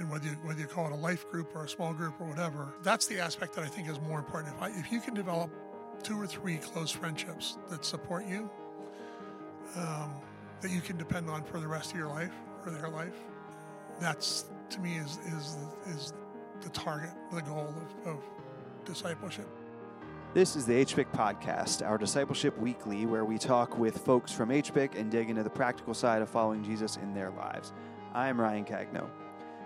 And whether you call it a life group or a small group or whatever, that's the aspect that I think is more important. If you can develop 2 or 3 close friendships that support you, that you can depend on for the rest of your life or their life, that's, to me, is the target, the goal of discipleship. This is the HBIC Podcast, our Discipleship Weekly, where we talk with folks from HBIC and dig into the practical side of following Jesus in their lives. I'm Ryan Cagno.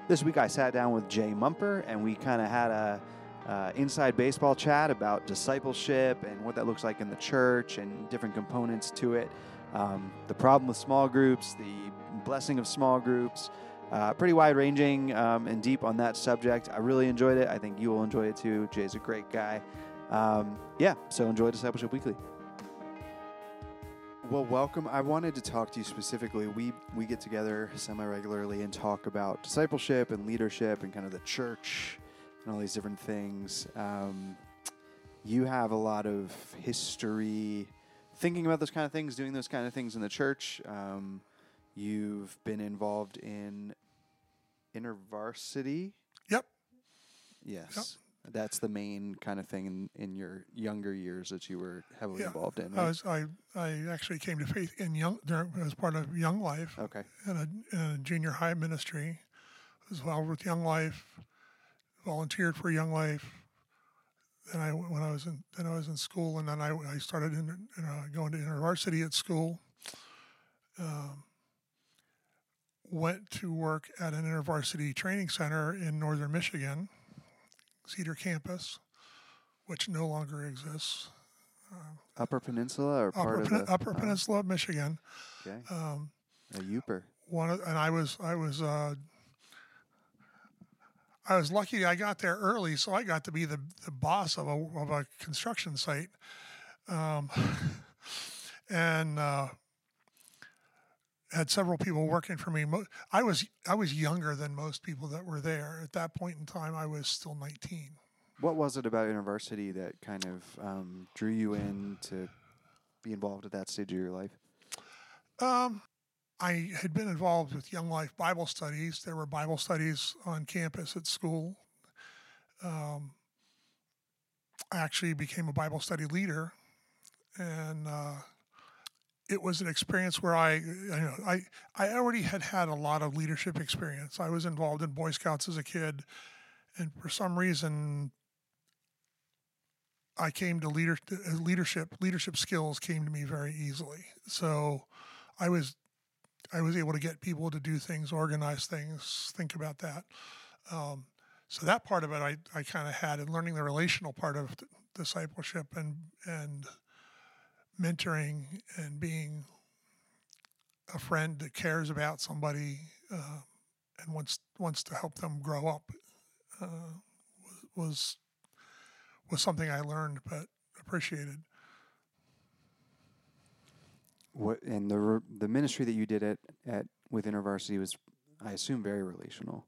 This week I sat down with Jay Mumper, and we kind of had a inside baseball chat about discipleship and what that looks like in the church and different components to it. The problem with small groups, the blessing of small groups, pretty wide-ranging and deep on that subject. I really enjoyed it. I think you will enjoy it too. Jay's a great guy. So enjoy Discipleship Weekly. Well, welcome. I wanted to talk to you specifically. We get together semi-regularly and talk about discipleship and leadership and kind of the church and all these different things. You have a lot of history thinking about those kind of things, doing those kind of things in the church. You've been involved in InterVarsity. Yep. Yes. Yep. That's the main kind of thing in your younger years that you were heavily involved in. Right? I actually came to faith in as part of Young Life. Okay. In a junior high ministry as well with Young Life, volunteered for Young Life. Then I was in school, and then I started going to InterVarsity at school. Went to work at an InterVarsity training center in northern Michigan. Cedar Campus, which no longer exists. Upper Peninsula or part of the... Upper Peninsula of Michigan. Okay. A youper. I was lucky I got there early, so I got to be the boss of a construction site. And had several people working for me. I was younger than most people that were there. At that point in time, I was still 19. What was it about InterVarsity that kind of drew you in to be involved at that stage of your life? I had been involved with Young Life Bible Studies. There were Bible studies on campus at school. I actually became a Bible study leader, and... it was an experience where I already had a lot of leadership experience. I was involved in Boy Scouts as a kid, and for some reason, I came to leadership. Leadership skills came to me very easily. So, I was able to get people to do things, organize things, think about that. So that part of it, I kind of had, and learning the relational part of discipleship and mentoring and being a friend that cares about somebody and wants to help them grow up was something I learned but appreciated. What and the ministry that you did at with InterVarsity was, I assume, very relational.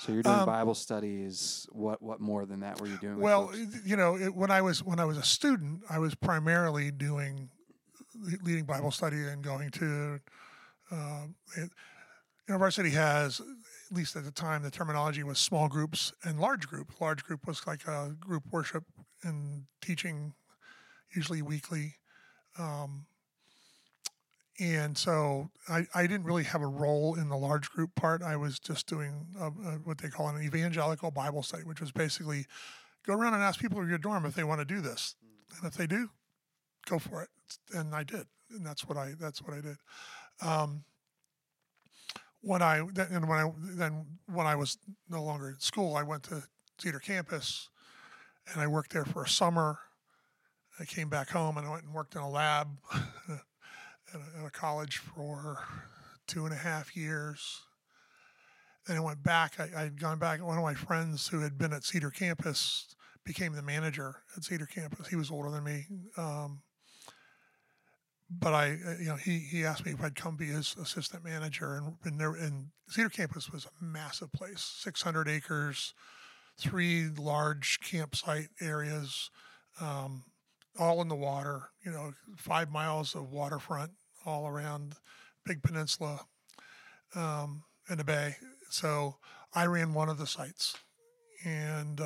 So you're doing Bible studies. What more than that were you doing? Well, when I was a student, I was primarily doing leading Bible study and going to InterVarsity has, at least at the time, the terminology was small groups and large group. Large group was like a group worship and teaching, usually weekly. And so I didn't really have a role in the large group part. I was just doing what they call an evangelical Bible study, which was basically go around and ask people in your dorm if they want to do this, and if they do, go for it. And I did, and that's what I did. When I was no longer in school, I went to Cedar Campus, and I worked there for a summer. I came back home and I went and worked in a lab. At a college for 2.5 years. Then I went back. I had gone back. One of my friends who had been at Cedar Campus became the manager at Cedar Campus. He was older than me. But he asked me if I'd come be his assistant manager. And Cedar Campus was a massive place, 600 acres, 3 large campsite areas, all in the water, 5 miles of waterfront all around, big peninsula and a bay. So I ran one of the sites. And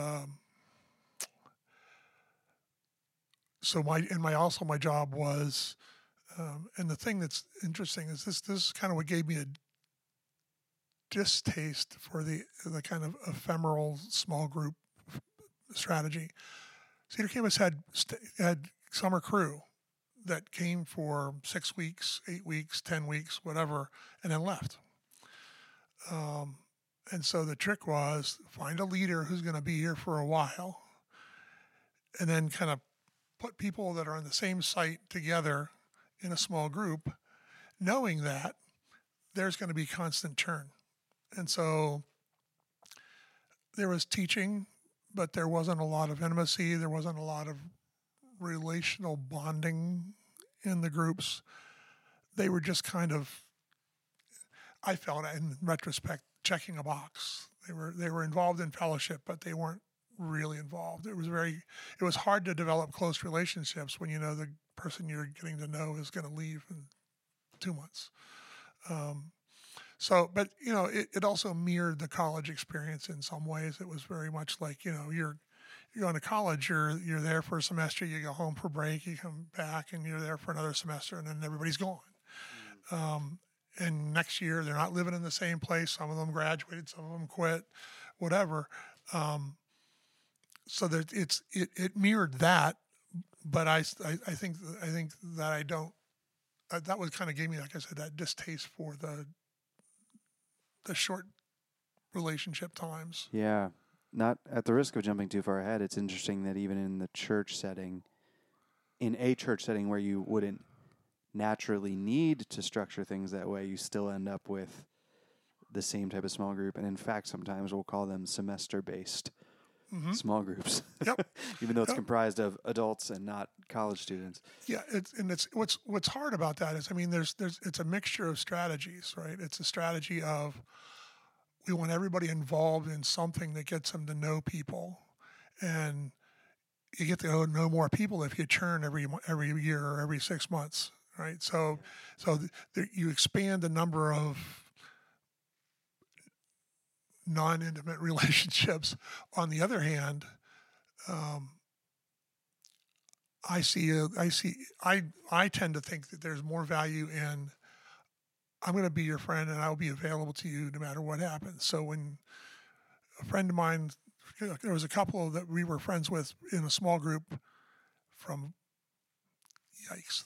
so my job was, and the thing that's interesting is this is kind of what gave me a distaste for the kind of ephemeral small group strategy. Cedar Campus had summer crew that came for 6 weeks, 8 weeks, 10 weeks, whatever, and then left. And so the trick was find a leader who's going to be here for a while and then kind of put people that are on the same site together in a small group, knowing that there's going to be constant churn. And so there was teaching, but there wasn't a lot of intimacy. There wasn't a lot of relational bonding in the groups. They were just kind of, I felt in retrospect, checking a box. They were involved in fellowship, but they weren't really involved. It was hard to develop close relationships when you know the person you're getting to know is going to leave in 2 months. But you know, it also mirrored the college experience in some ways. It was very much like, you know, you're going to college, you're there for a semester, you go home for break, you come back, and you're there for another semester, and then everybody's gone. And next year, they're not living in the same place. Some of them graduated, some of them quit, whatever. So that it mirrored that, but I think that I don't. That was kind of gave me, like I said, that distaste for the short relationship times. Yeah. Not at the risk of jumping too far ahead, it's interesting that even in the church setting, in a church setting where you wouldn't naturally need to structure things that way, you still end up with the same type of small group. And in fact, sometimes we'll call them semester-based small groups, yep. even though it's comprised of adults and not college students. Yeah, it's what's hard about that is, I mean, it's a mixture of strategies, right? It's a strategy of we want everybody involved in something that gets them to know people, and you get to know more people if you churn every year or every 6 months, right? So you expand the number of non-intimate relationships. On the other hand, I tend to think that there's more value in, I'm going to be your friend and I'll be available to you no matter what happens. So when a friend of mine, there was a couple that we were friends with in a small group from,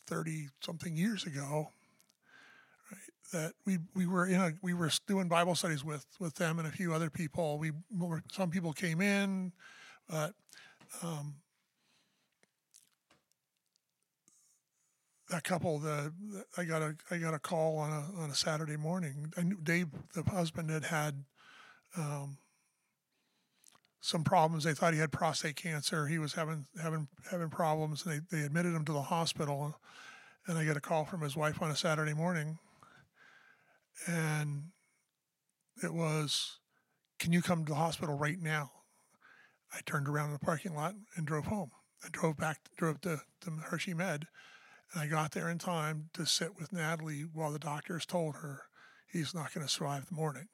30-something years ago, that we were doing Bible studies with them and a few other people. Some people came in, but that couple, I got a call on a Saturday morning. I knew Dave, the husband, had some problems. They thought he had prostate cancer. He was having problems, and they admitted him to the hospital. And I got a call from his wife on a Saturday morning. And it was, can you come to the hospital right now? I turned around in the parking lot and drove home. I drove to Hershey Med, and I got there in time to sit with Natalie while the doctors told her he's not going to survive the morning.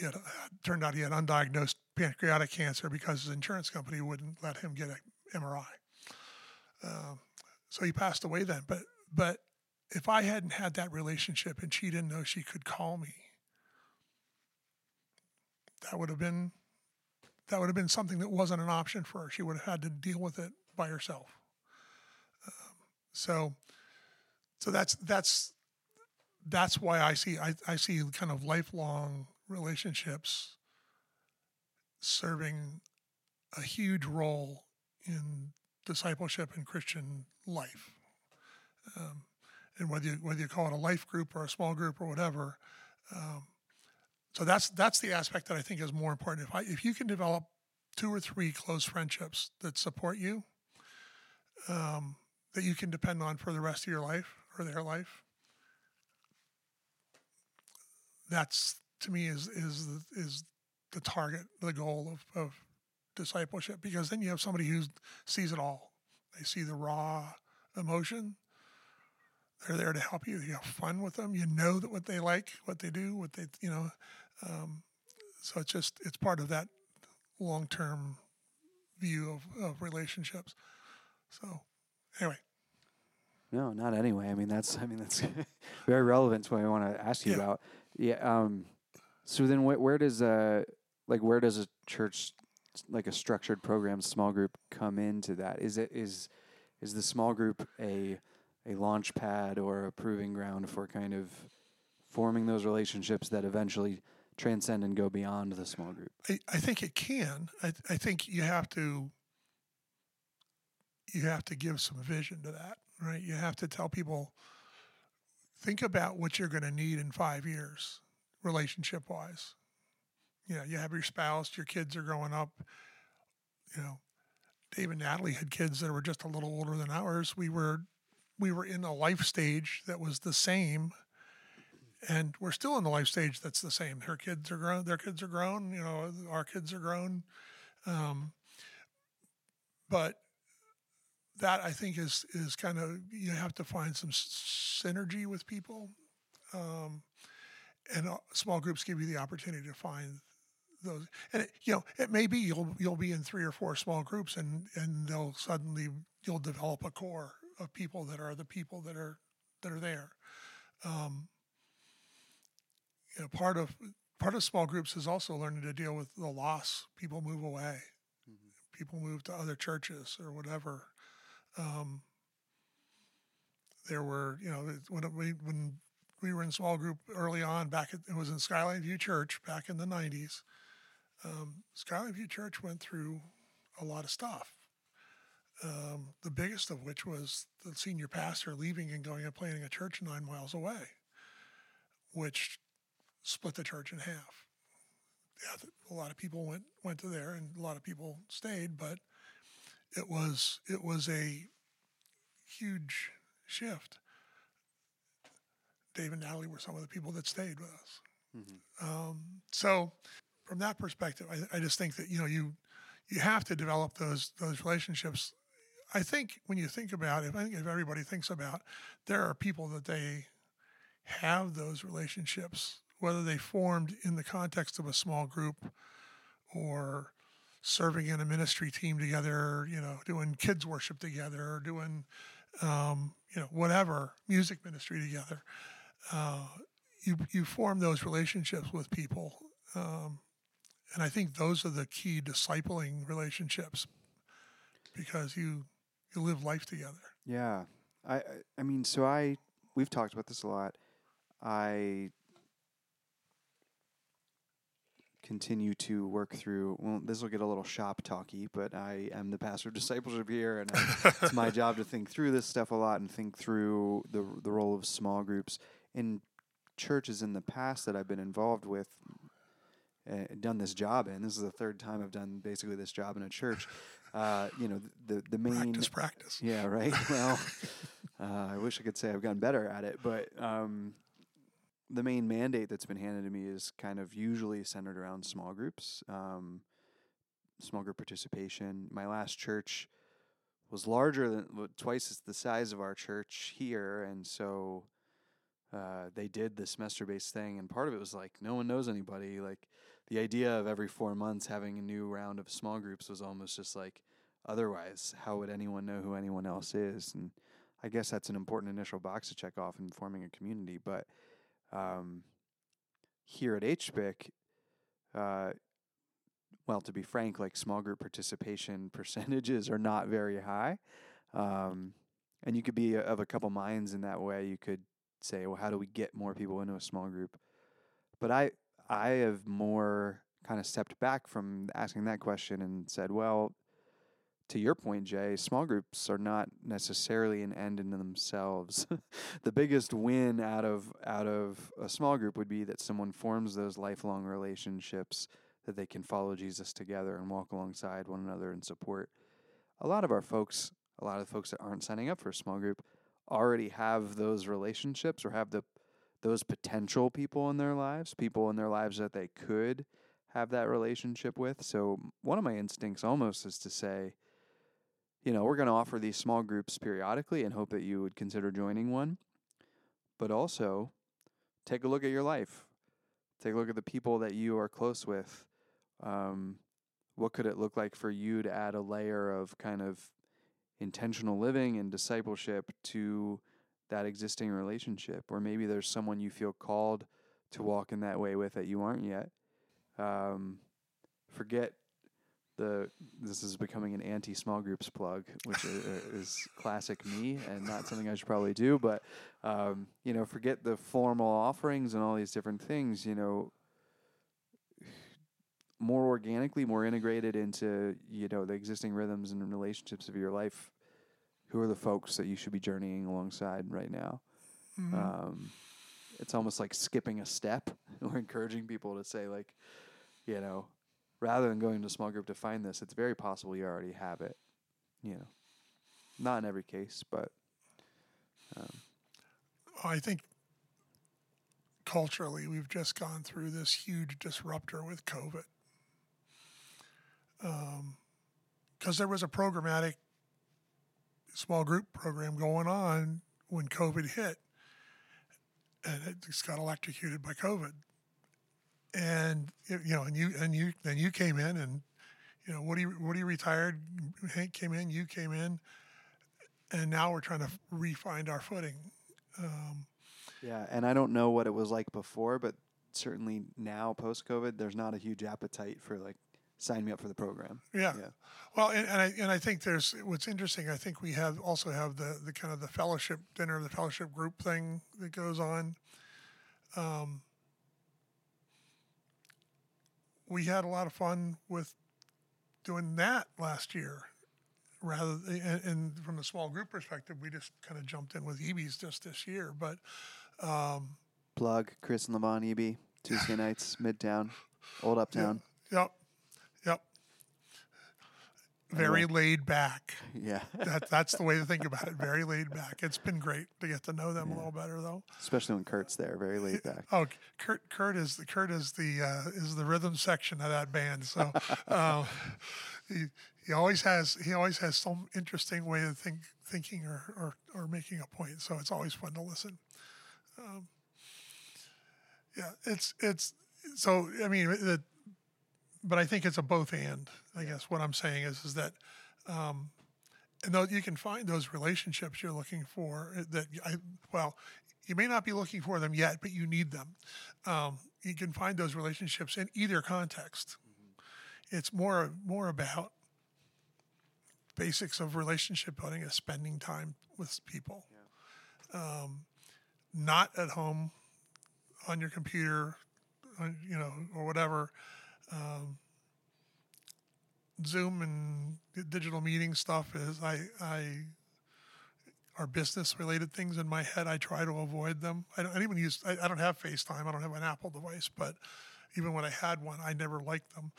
It turned out he had undiagnosed pancreatic cancer because his insurance company wouldn't let him get an MRI. So he passed away then, but if I hadn't had that relationship and she didn't know she could call me, that would have been something that wasn't an option for her. She would have had to deal with it by herself. So that's why I see kind of lifelong relationships serving a huge role in discipleship and Christian life. And whether you call it a life group or a small group or whatever, so that's the aspect that I think is more important. If you can develop 2 or 3 close friendships that support you, that you can depend on for the rest of your life or their life, that's to me is the target, the goal of discipleship. Because then you have somebody who sees it all. They see the raw emotion. They're there to help you. You have fun with them. You know that what they like, what they do, what they, you know. So it's just, it's part of that long-term view of relationships. So anyway. No, not anyway. I mean, that's very relevant to what I want to ask you about. Yeah. So then where does a church, like a structured program, small group come into that? Is the small group a launch pad or a proving ground for kind of forming those relationships that eventually transcend and go beyond the small group? I think it can. I think you have to give some vision to that, right? You have to tell people, think about what you're going to need in 5 years, relationship-wise. You know, you have your spouse, your kids are growing up, you know. Dave and Natalie had kids that were just a little older than ours. We were in a life stage that was the same, and we're still in the life stage that's the same. Her kids are grown. Their kids are grown. You know, our kids are grown. But that, I think, is kind of, you have to find some synergy with people, and small groups give you the opportunity to find those. And it, you know, it may be you'll be in 3 or 4 small groups, and they'll suddenly, you'll develop a core of people that are the people that are there. You know, part of small groups is also learning to deal with the loss. People move away, mm-hmm. People move to other churches or whatever. There were, you know, when we were in small group early on, it was in Skyline View Church back in the 90s. Skyline View Church went through a lot of stuff. The biggest of which was the senior pastor leaving and going and planting a church 9 miles away, which split the church in half. Yeah, a lot of people went to there, and a lot of people stayed, but it was a huge shift. Dave and Natalie were some of the people that stayed with us. Mm-hmm. So from that perspective, I just think that, you know, you have to develop those relationships. I think when you think about it, I think if everybody thinks about, there are people that they have those relationships, whether they formed in the context of a small group or serving in a ministry team together, you know, doing kids worship together, or doing, you know, whatever, music ministry together. You form those relationships with people. And I think those are the key discipling relationships, because you live life together. Yeah. I mean, so we've talked about this a lot. I continue to work through, well, this will get a little shop talky, but I am the pastor of discipleship here, and it's my job to think through this stuff a lot and think through the role of small groups. In churches in the past that I've been involved with, done this job in. This is the third time I've done basically this job in a church. You know, the main practice. Yeah, right. Well, I wish I could say I've gotten better at it, but the main mandate that's been handed to me is kind of usually centered around small groups, small group participation. My last church was larger than twice the size of our church here, and so they did the semester-based thing, and part of it was like no one knows anybody. Like the idea of every 4 months having a new round of small groups was almost just like, otherwise, how would anyone know who anyone else is? And I guess that's an important initial box to check off in forming a community. But here at HBIC, well, to be frank, like small group participation percentages are not very high. And you could be of a couple minds in that way. You could say, well, how do we get more people into a small group? But I have more kind of stepped back from asking that question and said, well, to your point, Jay, small groups are not necessarily an end in themselves. The biggest win out of a small group would be that someone forms those lifelong relationships that they can follow Jesus together and walk alongside one another and support. A lot of the folks that aren't signing up for a small group already have those relationships or have those potential people in their lives that they could have that relationship with. So one of my instincts almost is to say, you know, we're going to offer these small groups periodically and hope that you would consider joining one. But also, take a look at your life. Take a look at the people that you are close with. What could it look like for you to add a layer of kind of intentional living and discipleship to that existing relationship? Or maybe there's someone you feel called to walk in that way with that you aren't yet. This is becoming an anti-small groups plug, which is classic me and not something I should probably do. But, forget the formal offerings and all these different things, more organically, more integrated into, the existing rhythms and relationships of your life. Who are the folks that you should be journeying alongside right now? Mm-hmm. It's almost like skipping a step. We're encouraging people to say rather than going to a small group to find this, it's very possible you already have it. Not in every case, but... I think culturally we've just gone through this huge disruptor with COVID. Because there was a programmatic small group program going on when COVID hit. And it just got electrocuted by COVID. And you came in, and Woody retired, Hank came in, you came in, and now we're trying to re-find our footing. And I don't know what it was like before, but certainly now post COVID, there's not a huge appetite for sign me up for the program. Yeah. Well, and I think there's what's interesting. I think we also have the kind of the fellowship dinner, the fellowship group thing that goes on. We had a lot of fun with doing that last year, and from a small group perspective, we just kind of jumped in with EB's just this year. But plug Chris and Levan EB Tuesday nights, Midtown, Old Uptown. Yep. Very laid back. Yeah, that's the way to think about it. Very laid back. It's been great to get to know them a little better, though. Especially when Kurt's there. Very laid back. Oh, Kurt is the rhythm section of that band. So he always has some interesting way of thinking or making a point. So it's always fun to listen. But I think it's a both and. I guess what I'm saying is that, and though you can find those relationships you're looking for, you may not be looking for them yet, but you need them. You can find those relationships in either context. Mm-hmm. It's more about basics of relationship building is spending time with people, not at home on your computer, or whatever. Zoom and digital meeting stuff is are business related things in my head. I try to avoid them. I don't have FaceTime. I don't have an Apple device, but even when I had one, I never liked them.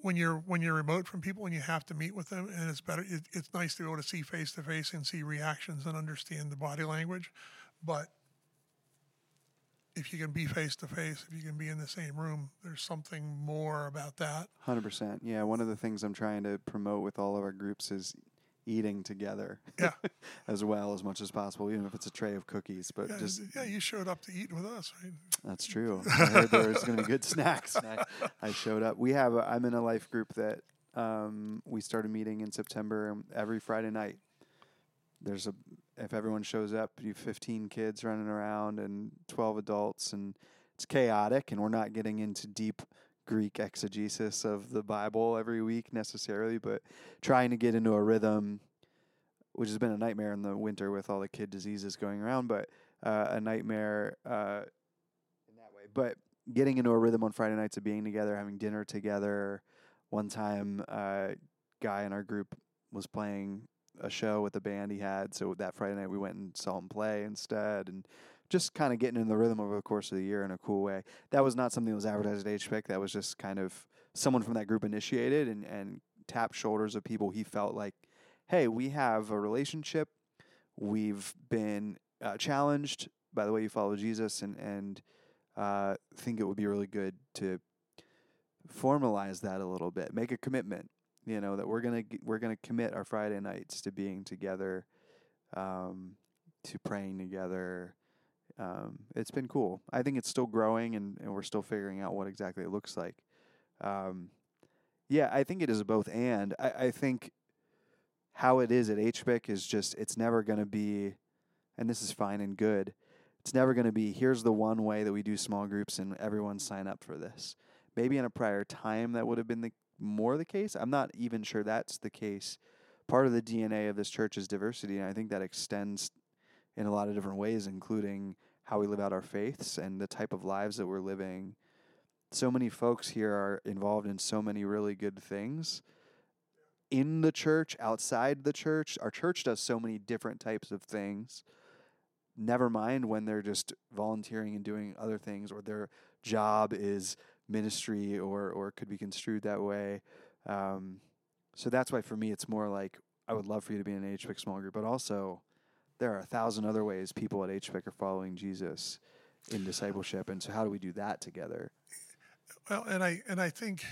When you're remote from people and you have to meet with them, and it's better. It's nice to be able to see face to face and see reactions and understand the body language, but if you can be face-to-face, if you can be in the same room, there's something more about that. 100%. Yeah, one of the things I'm trying to promote with all of our groups is eating together as well as much as possible, even if it's a tray of cookies. But you showed up to eat with us, right? That's true. I heard there was going to be good snacks. I showed up. I'm in a life group that we started meeting in September, and every Friday night. If everyone shows up, you have 15 kids running around and 12 adults, and it's chaotic, and we're not getting into deep Greek exegesis of the Bible every week necessarily, but trying to get into a rhythm, which has been a nightmare in the winter with all the kid diseases going around, but a nightmare in that way. But getting into a rhythm on Friday nights of being together, having dinner together. One time, a guy in our group was playing a show with the band he had. So that Friday night we went and saw him play instead, and just kind of getting in the rhythm over the course of the year in a cool way. That was not something that was advertised at HBIC. That was just kind of someone from that group initiated and tapped shoulders of people he felt like, hey, we have a relationship. We've been challenged by the way you follow Jesus and think it would be really good to formalize that a little bit, make a commitment. That we're gonna commit our Friday nights to being together, to praying together. It's been cool. I think it's still growing, and we're still figuring out what exactly it looks like. Yeah, I think it is both and. I think how it is at HBIC is just, it's never going to be, and this is fine and good, it's never going to be, here's the one way that we do small groups and everyone sign up for this. Maybe in a prior time that would have been more the case. I'm not even sure that's the case. Part of the DNA of this church is diversity, and I think that extends in a lot of different ways, including how we live out our faiths and the type of lives that we're living. So many folks here are involved in so many really good things in the church, outside the church. Our church does so many different types of things. Never mind when they're just volunteering and doing other things, or their job is ministry, or could be construed that way. So that's why for me, it's more like, I would love for you to be in an HBIC small group, but also there are 1,000 other ways people at HBIC are following Jesus in discipleship. And so how do we do that together? Well, and I think,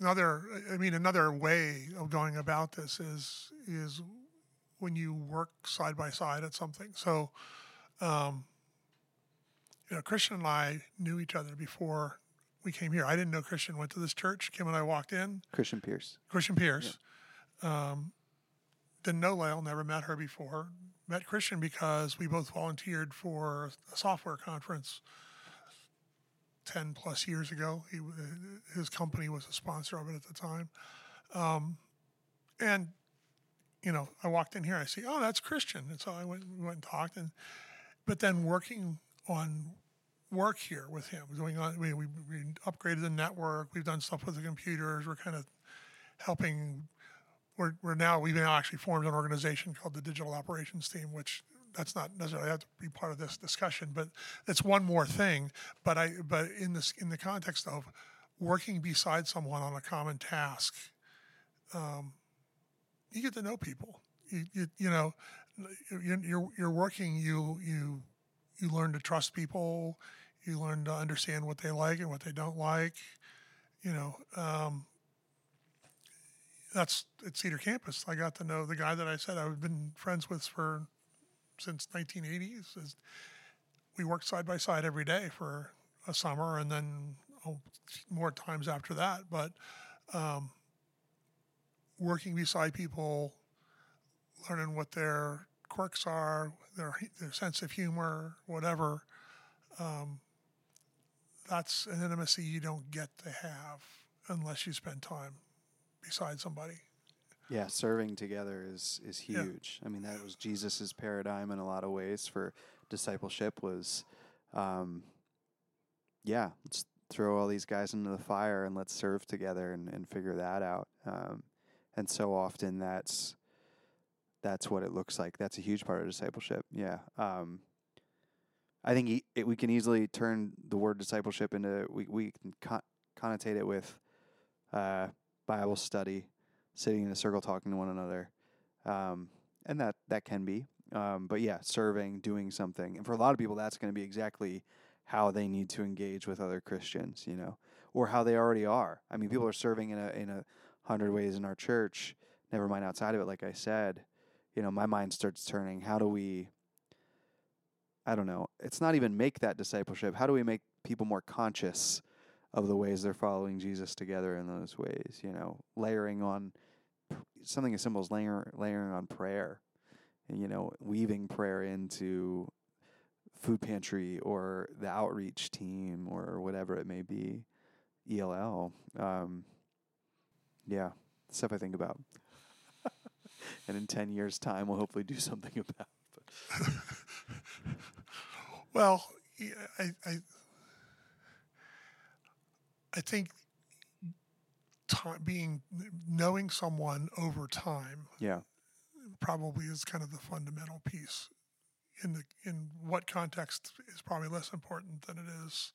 another way of going about this is when you work side by side at something. So, Christian and I knew each other before we came here. I didn't know Christian went to this church. Kim and I walked in. Christian Pierce. Yeah. Didn't know Lael, never met her before. Met Christian because we both volunteered for a software conference 10 plus years ago. His company was a sponsor of it at the time. I walked in here, I see, oh, that's Christian. And so we went and talked. But then working on work here with him, we upgraded the network. We've done stuff with the computers. We're kind of helping. We've now actually formed an organization called the Digital Operations Team, which that's not necessarily have to be part of this discussion, but it's one more thing. But in the context of working beside someone on a common task, you get to know people. You're working. You learn to trust people. You learn to understand what they like and what they don't like. That's at Cedar Campus. I got to know the guy that I said I've been friends with since 1980s. We worked side by side every day for a summer, and then more times after that. But working beside people, learning what their quirks are, their sense of humor, whatever, that's an intimacy you don't get to have unless you spend time beside somebody. Yeah, serving together is huge. Yeah. I mean, that was Jesus's paradigm in a lot of ways for discipleship was, let's throw all these guys into the fire and let's serve together and figure that out. And so often that's what it looks like. That's a huge part of discipleship. Yeah. I think we can easily turn the word discipleship into, we can connotate it with, Bible study, sitting in a circle talking to one another, and that can be. But yeah, serving, doing something. And for a lot of people, that's going to be exactly how they need to engage with other Christians, or how they already are. I mean, people are serving in a 100 ways in our church, never mind outside of it, like I said. My mind starts turning. How do we, I don't know, it's not even make that discipleship. How do we make people more conscious of the ways they're following Jesus together in those ways, layering on something as simple as layering on prayer, and weaving prayer into food pantry or the outreach team or whatever it may be, ELL. Yeah, stuff I think about, and in 10 years' time, we'll hopefully do something about. Well, I think knowing someone over time, probably is kind of the fundamental piece. In what context is probably less important than it is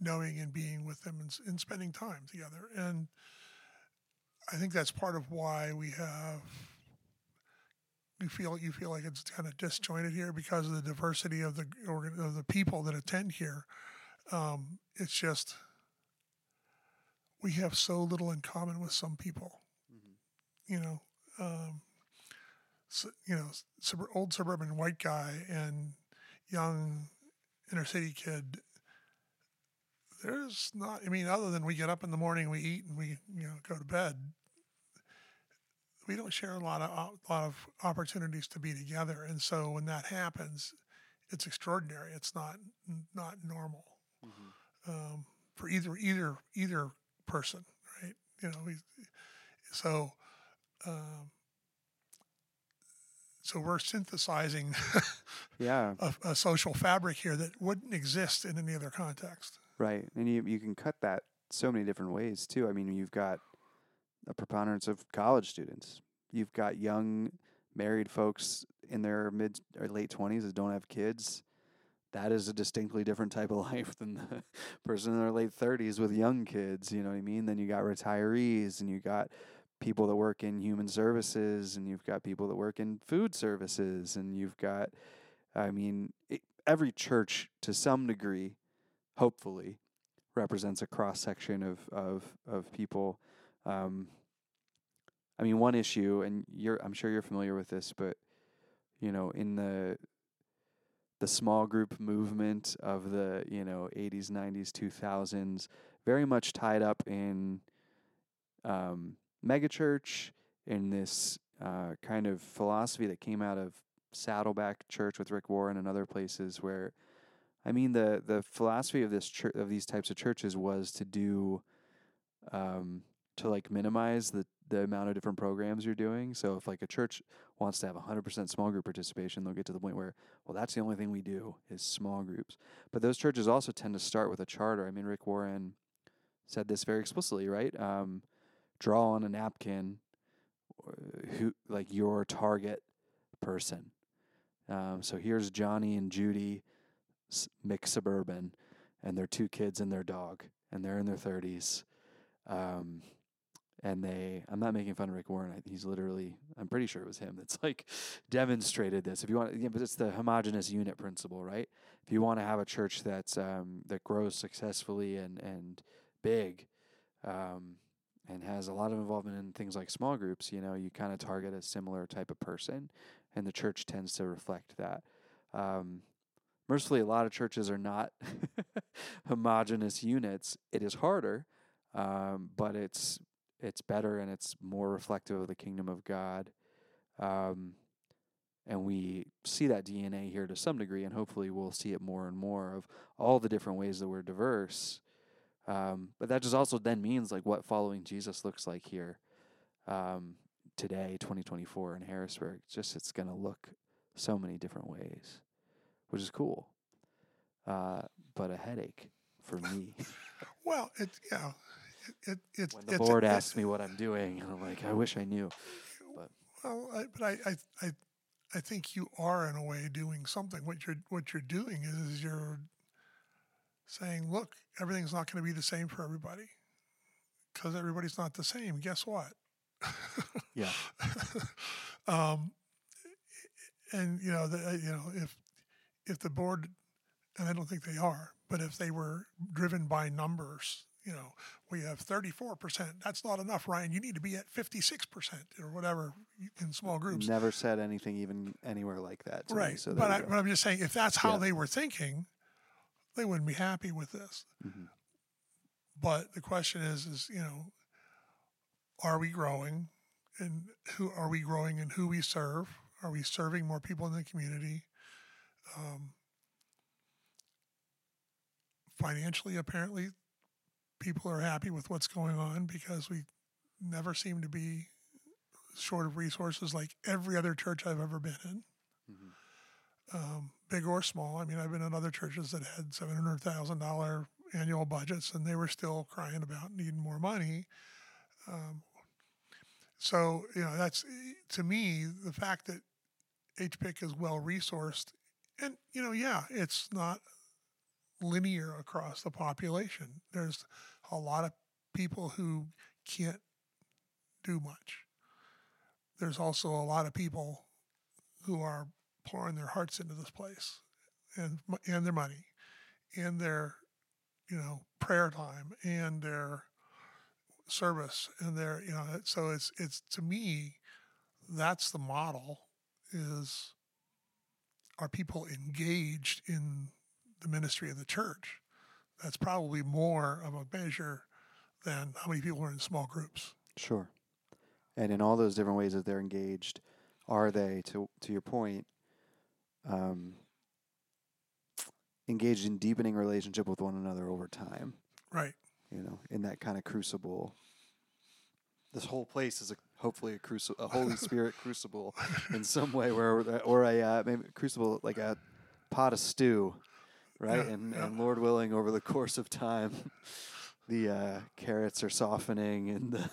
knowing and being with them and spending time together. And I think that's part of why you feel like it's kind of disjointed here because of the diversity of the people that attend here. It's just, we have so little in common with some people, you know, old suburban white guy and young inner city kid, there's not, I mean, other than we get up in the morning, we eat and we, you know, go to bed, we don't share a lot of opportunities to be together. And so when that happens, it's extraordinary. It's not normal mm-hmm. For either person, right? You know, so we're synthesizing a social fabric here that wouldn't exist in any other context. Right, and you can cut that so many different ways too. I mean, you've got a preponderance of college students. You've got young married folks in their mid or late 20s that don't have kids. That is a distinctly different type of life than the person in their late 30s with young kids, you know what I mean? Then you got retirees, and you got people that work in human services, and you've got people that work in food services, and you've got, I mean, every church to some degree, hopefully, represents a cross-section of people. I mean, one issue, and I'm sure you're familiar with this, but, you know, in the small group movement of the, you know, 80s, 90s, 2000s, very much tied up in megachurch, in this kind of philosophy that came out of Saddleback Church with Rick Warren and other places where, I mean, the philosophy of this church, of these types of churches, was to do, to like minimize the amount of different programs you're doing. So if like a church wants to have 100% small group participation, they'll get to the point where, well, that's the only thing we do is small groups. But those churches also tend to start with a charter. I mean, Rick Warren said this very explicitly, right? Draw on a napkin who, like, your target person. So here's Johnny and Judy, mixed suburban, and their two kids and their dog, and they're in their 30s. And I'm not making fun of Rick Warren. He's literally, I'm pretty sure it was him that's like demonstrated this. If you want, but it's the homogenous unit principle, right? If you want to have a church that's, that grows successfully and big, and has a lot of involvement in things like small groups, you know, you kind of target a similar type of person, and the church tends to reflect that. Mercifully, a lot of churches are not homogenous units. It is harder, but it's better, and it's more reflective of the kingdom of God. And we see that DNA here to some degree, and hopefully we'll see it more and more of all the different ways that we're diverse. But that just also then means like what following Jesus looks like here today, 2024 in Harrisburg. It's going to look so many different ways, which is cool, but a headache for me. Well, when the board asks me what I'm doing, and I'm like, I wish I knew. But. Well, I think you are in a way doing something. What you're doing is you're saying, look, everything's not going to be the same for everybody, because everybody's not the same. Guess what? Yeah. And you know, if the board, and I don't think they are, but if they were driven by numbers, you know, we have 34%. That's not enough, Ryan. You need to be at 56% or whatever in small groups. Never said anything even anywhere like that to right. me, so but I'm just saying, if that's how they were thinking, they wouldn't be happy with this. Mm-hmm. But the question is, you know, are we growing? And who are we growing, and who we serve? Are we serving more people in the community? Financially, apparently, people are happy with what's going on, because we never seem to be short of resources like every other church I've ever been in, mm-hmm. Big or small. I mean, I've been in other churches that had $700,000 annual budgets, and they were still crying about needing more money. So, you know, that's, to me, the fact that HPIC is well-resourced, and, you know, yeah, it's not linear across the population. There's a lot of people who can't do much. There's also a lot of people who are pouring their hearts into this place, and their money, and their, you know, prayer time, and their service, and their, you know. So it's, to me, that's the model, is, are people engaged in the ministry of the church? That's probably more of a measure than how many people are in small groups. Sure. And in all those different ways that they're engaged, are they, to your point, engaged in deepening relationship with one another over time? Right. You know, in that kind of crucible. This whole place is hopefully a Holy Spirit crucible in some way, or maybe a crucible like a pot of stew, right? Yeah, and Lord willing, over the course of time, the carrots are softening and the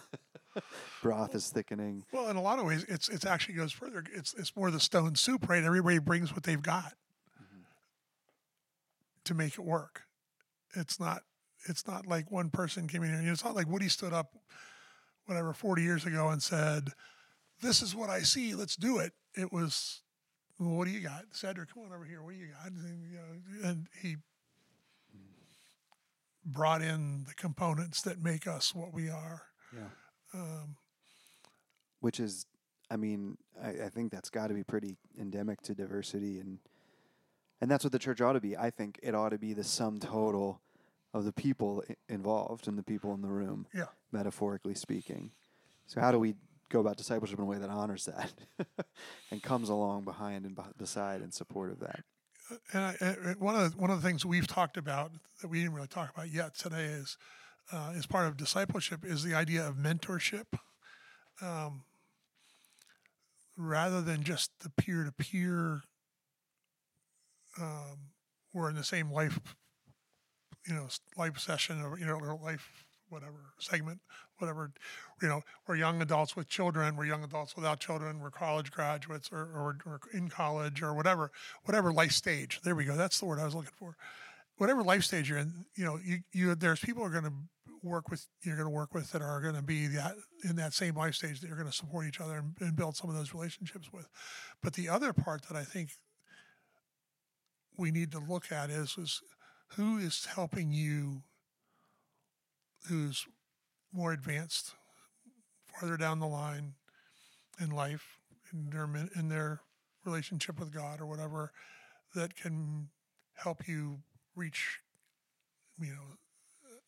broth is thickening. Well, in a lot of ways, it's actually goes further. It's more the stone soup, right? Everybody brings what they've got to make it work. It's not like one person came in here. It's not like Woody stood up, whatever, 40 years ago and said, "This is what I see, let's do it." It was, "Well, what do you got? Cedric, come on over here, what do you got?" And he brought in the components that make us what we are. Yeah. Which is, I think that's got to be pretty endemic to diversity. And that's what the church ought to be. I think it ought to be the sum total of the people involved and the people in the room, yeah, metaphorically speaking. So how do we go about discipleship in a way that honors that and comes along behind and beside in support of that? And one of the things we've talked about that we didn't really talk about yet today is part of discipleship is the idea of mentorship, rather than just the peer-to-peer. We're in the same life, life session or life, whatever, segment, whatever, we're young adults with children, we're young adults without children, we're college graduates or in college or whatever life stage. There we go. That's the word I was looking for. Whatever life stage you're in, there's people you're going to work with that are going to be in that same life stage that you're going to support each other and build some of those relationships with. But the other part that I think we need to look at is who is helping you, who's more advanced, farther down the line in life, in their relationship with God or whatever, that can help you reach,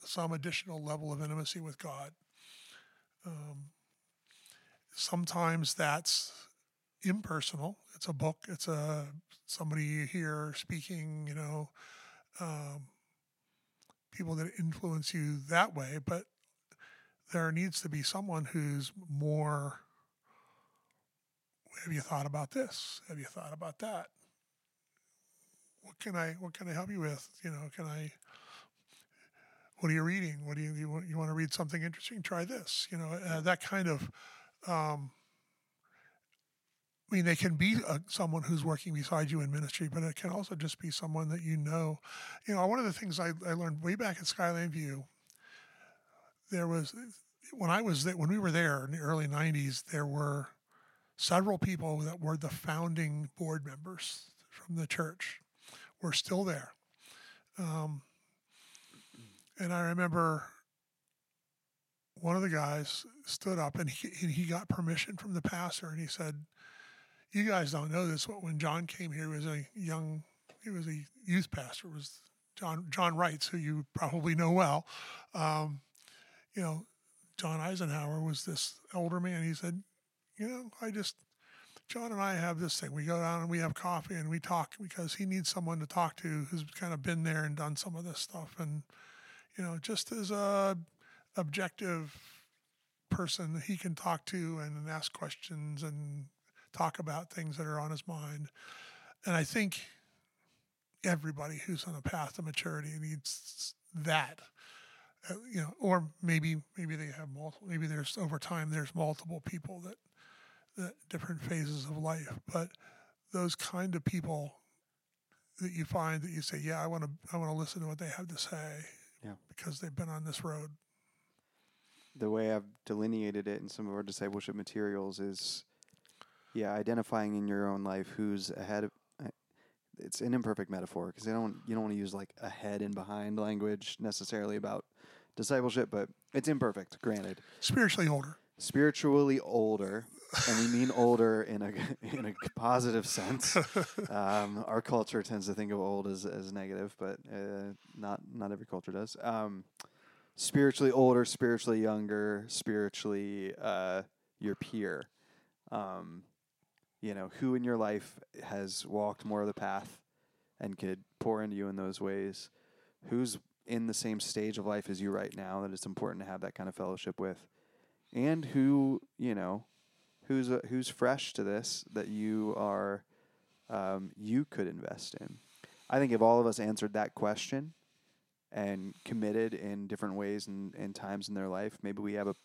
some additional level of intimacy with God. Sometimes that's impersonal. It's a book. It's somebody you hear speaking, people that influence you that way. But there needs to be someone who's more, "Have you thought about this? Have you thought about that? What can I help you with? What are you reading? What do you want to read something interesting? Try this." That kind of, they can be someone who's working beside you in ministry, but it can also just be someone that you know. One of the things I learned way back at Skyline View, when we were there in the early 90s, there were several people that were the founding board members from the church were still there. And I remember one of the guys stood up and he got permission from the pastor and he said, "You guys don't know this, but when John came here, he was a youth pastor. It was John Wright, who you probably know well. John Eisenhower was this elder man." He said, John and I have this thing. We go down and we have coffee and we talk because he needs someone to talk to who's kind of been there and done some of this stuff. And, just as a objective person that he can talk to and ask questions and talk about things that are on his mind." And I think everybody who's on a path to maturity needs that, or maybe they have multiple, maybe there's over time, there's multiple people that different phases of life, but those kind of people that you find that you say, "Yeah, I want to listen to what they have to say," yeah, because they've been on this road. The way I've delineated it in some of our discipleship materials is, yeah, identifying in your own life who's ahead of. It's an imperfect metaphor because you don't want to use like ahead and behind language necessarily about discipleship, but it's imperfect, granted. Spiritually older. spiritually older, and we mean older in a positive sense. Our culture tends to think of old as negative, but not every culture does. Spiritually older, spiritually younger, spiritually your peer. You know, who in your life has walked more of the path and could pour into you in those ways? Who's in the same stage of life as you right now that it's important to have that kind of fellowship with? And who, you know, who's fresh to this that you are, you could invest in. I think if all of us answered that question and committed in different ways and times in their life, maybe we have a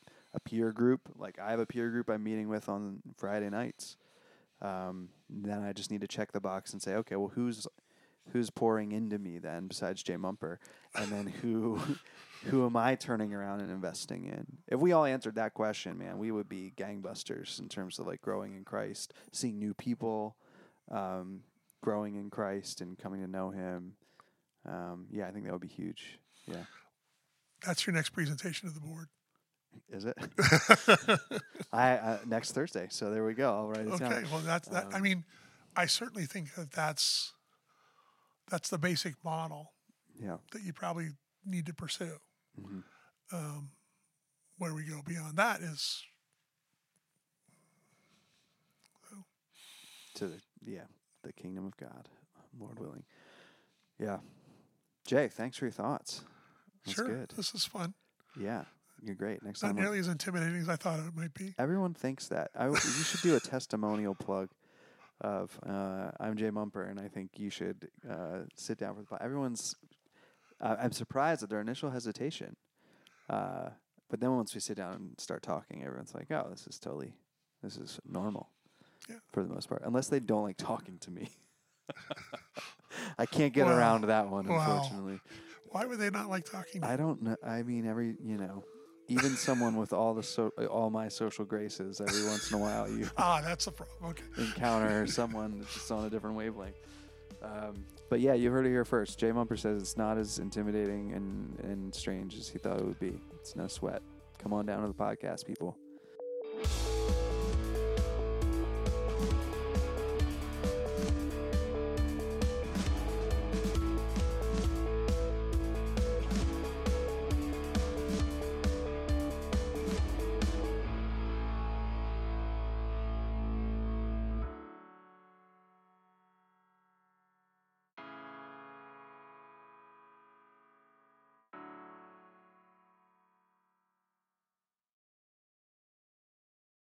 peer group. Like I have a peer group I'm meeting with on Friday nights. Then I just need to check the box and say, okay, well, who's pouring into me then besides Jay Mumper? And then who am I turning around and investing in? If we all answered that question, man, we would be gangbusters in terms of like growing in Christ, seeing new people, growing in Christ and coming to know him. Yeah, I think that would be huge. Yeah. That's your next presentation to the board. Is it? I next Thursday. So there we go. I'll write it down. Okay. Well, that's that. I mean, I certainly think that's the basic model. Yeah. That you probably need to pursue. Mm-hmm. Where we go beyond that is to the kingdom of God, Lord willing. Yeah. Jay, thanks for your thoughts. That's sure. Good. This is fun. Yeah. You're great. Next time, not nearly as intimidating as I thought it might be. Everyone thinks that. You should do a testimonial plug of I'm Jay Mumper, and I think you should sit down for the podcast. Everyone's. I'm surprised at their initial hesitation, but then once we sit down and start talking, everyone's like, "Oh, this is normal," for the most part, unless they don't like talking to me. I can't get around to that one, unfortunately. Why would they not like talking to you? I don't know. I mean, even someone with all my social graces, every once in a while you that's the problem. Okay. Encounter someone that's just on a different wavelength. But yeah, you heard it here first. Jay Mumper says it's not as intimidating and strange as he thought it would be. It's no sweat. Come on down to the podcast, people.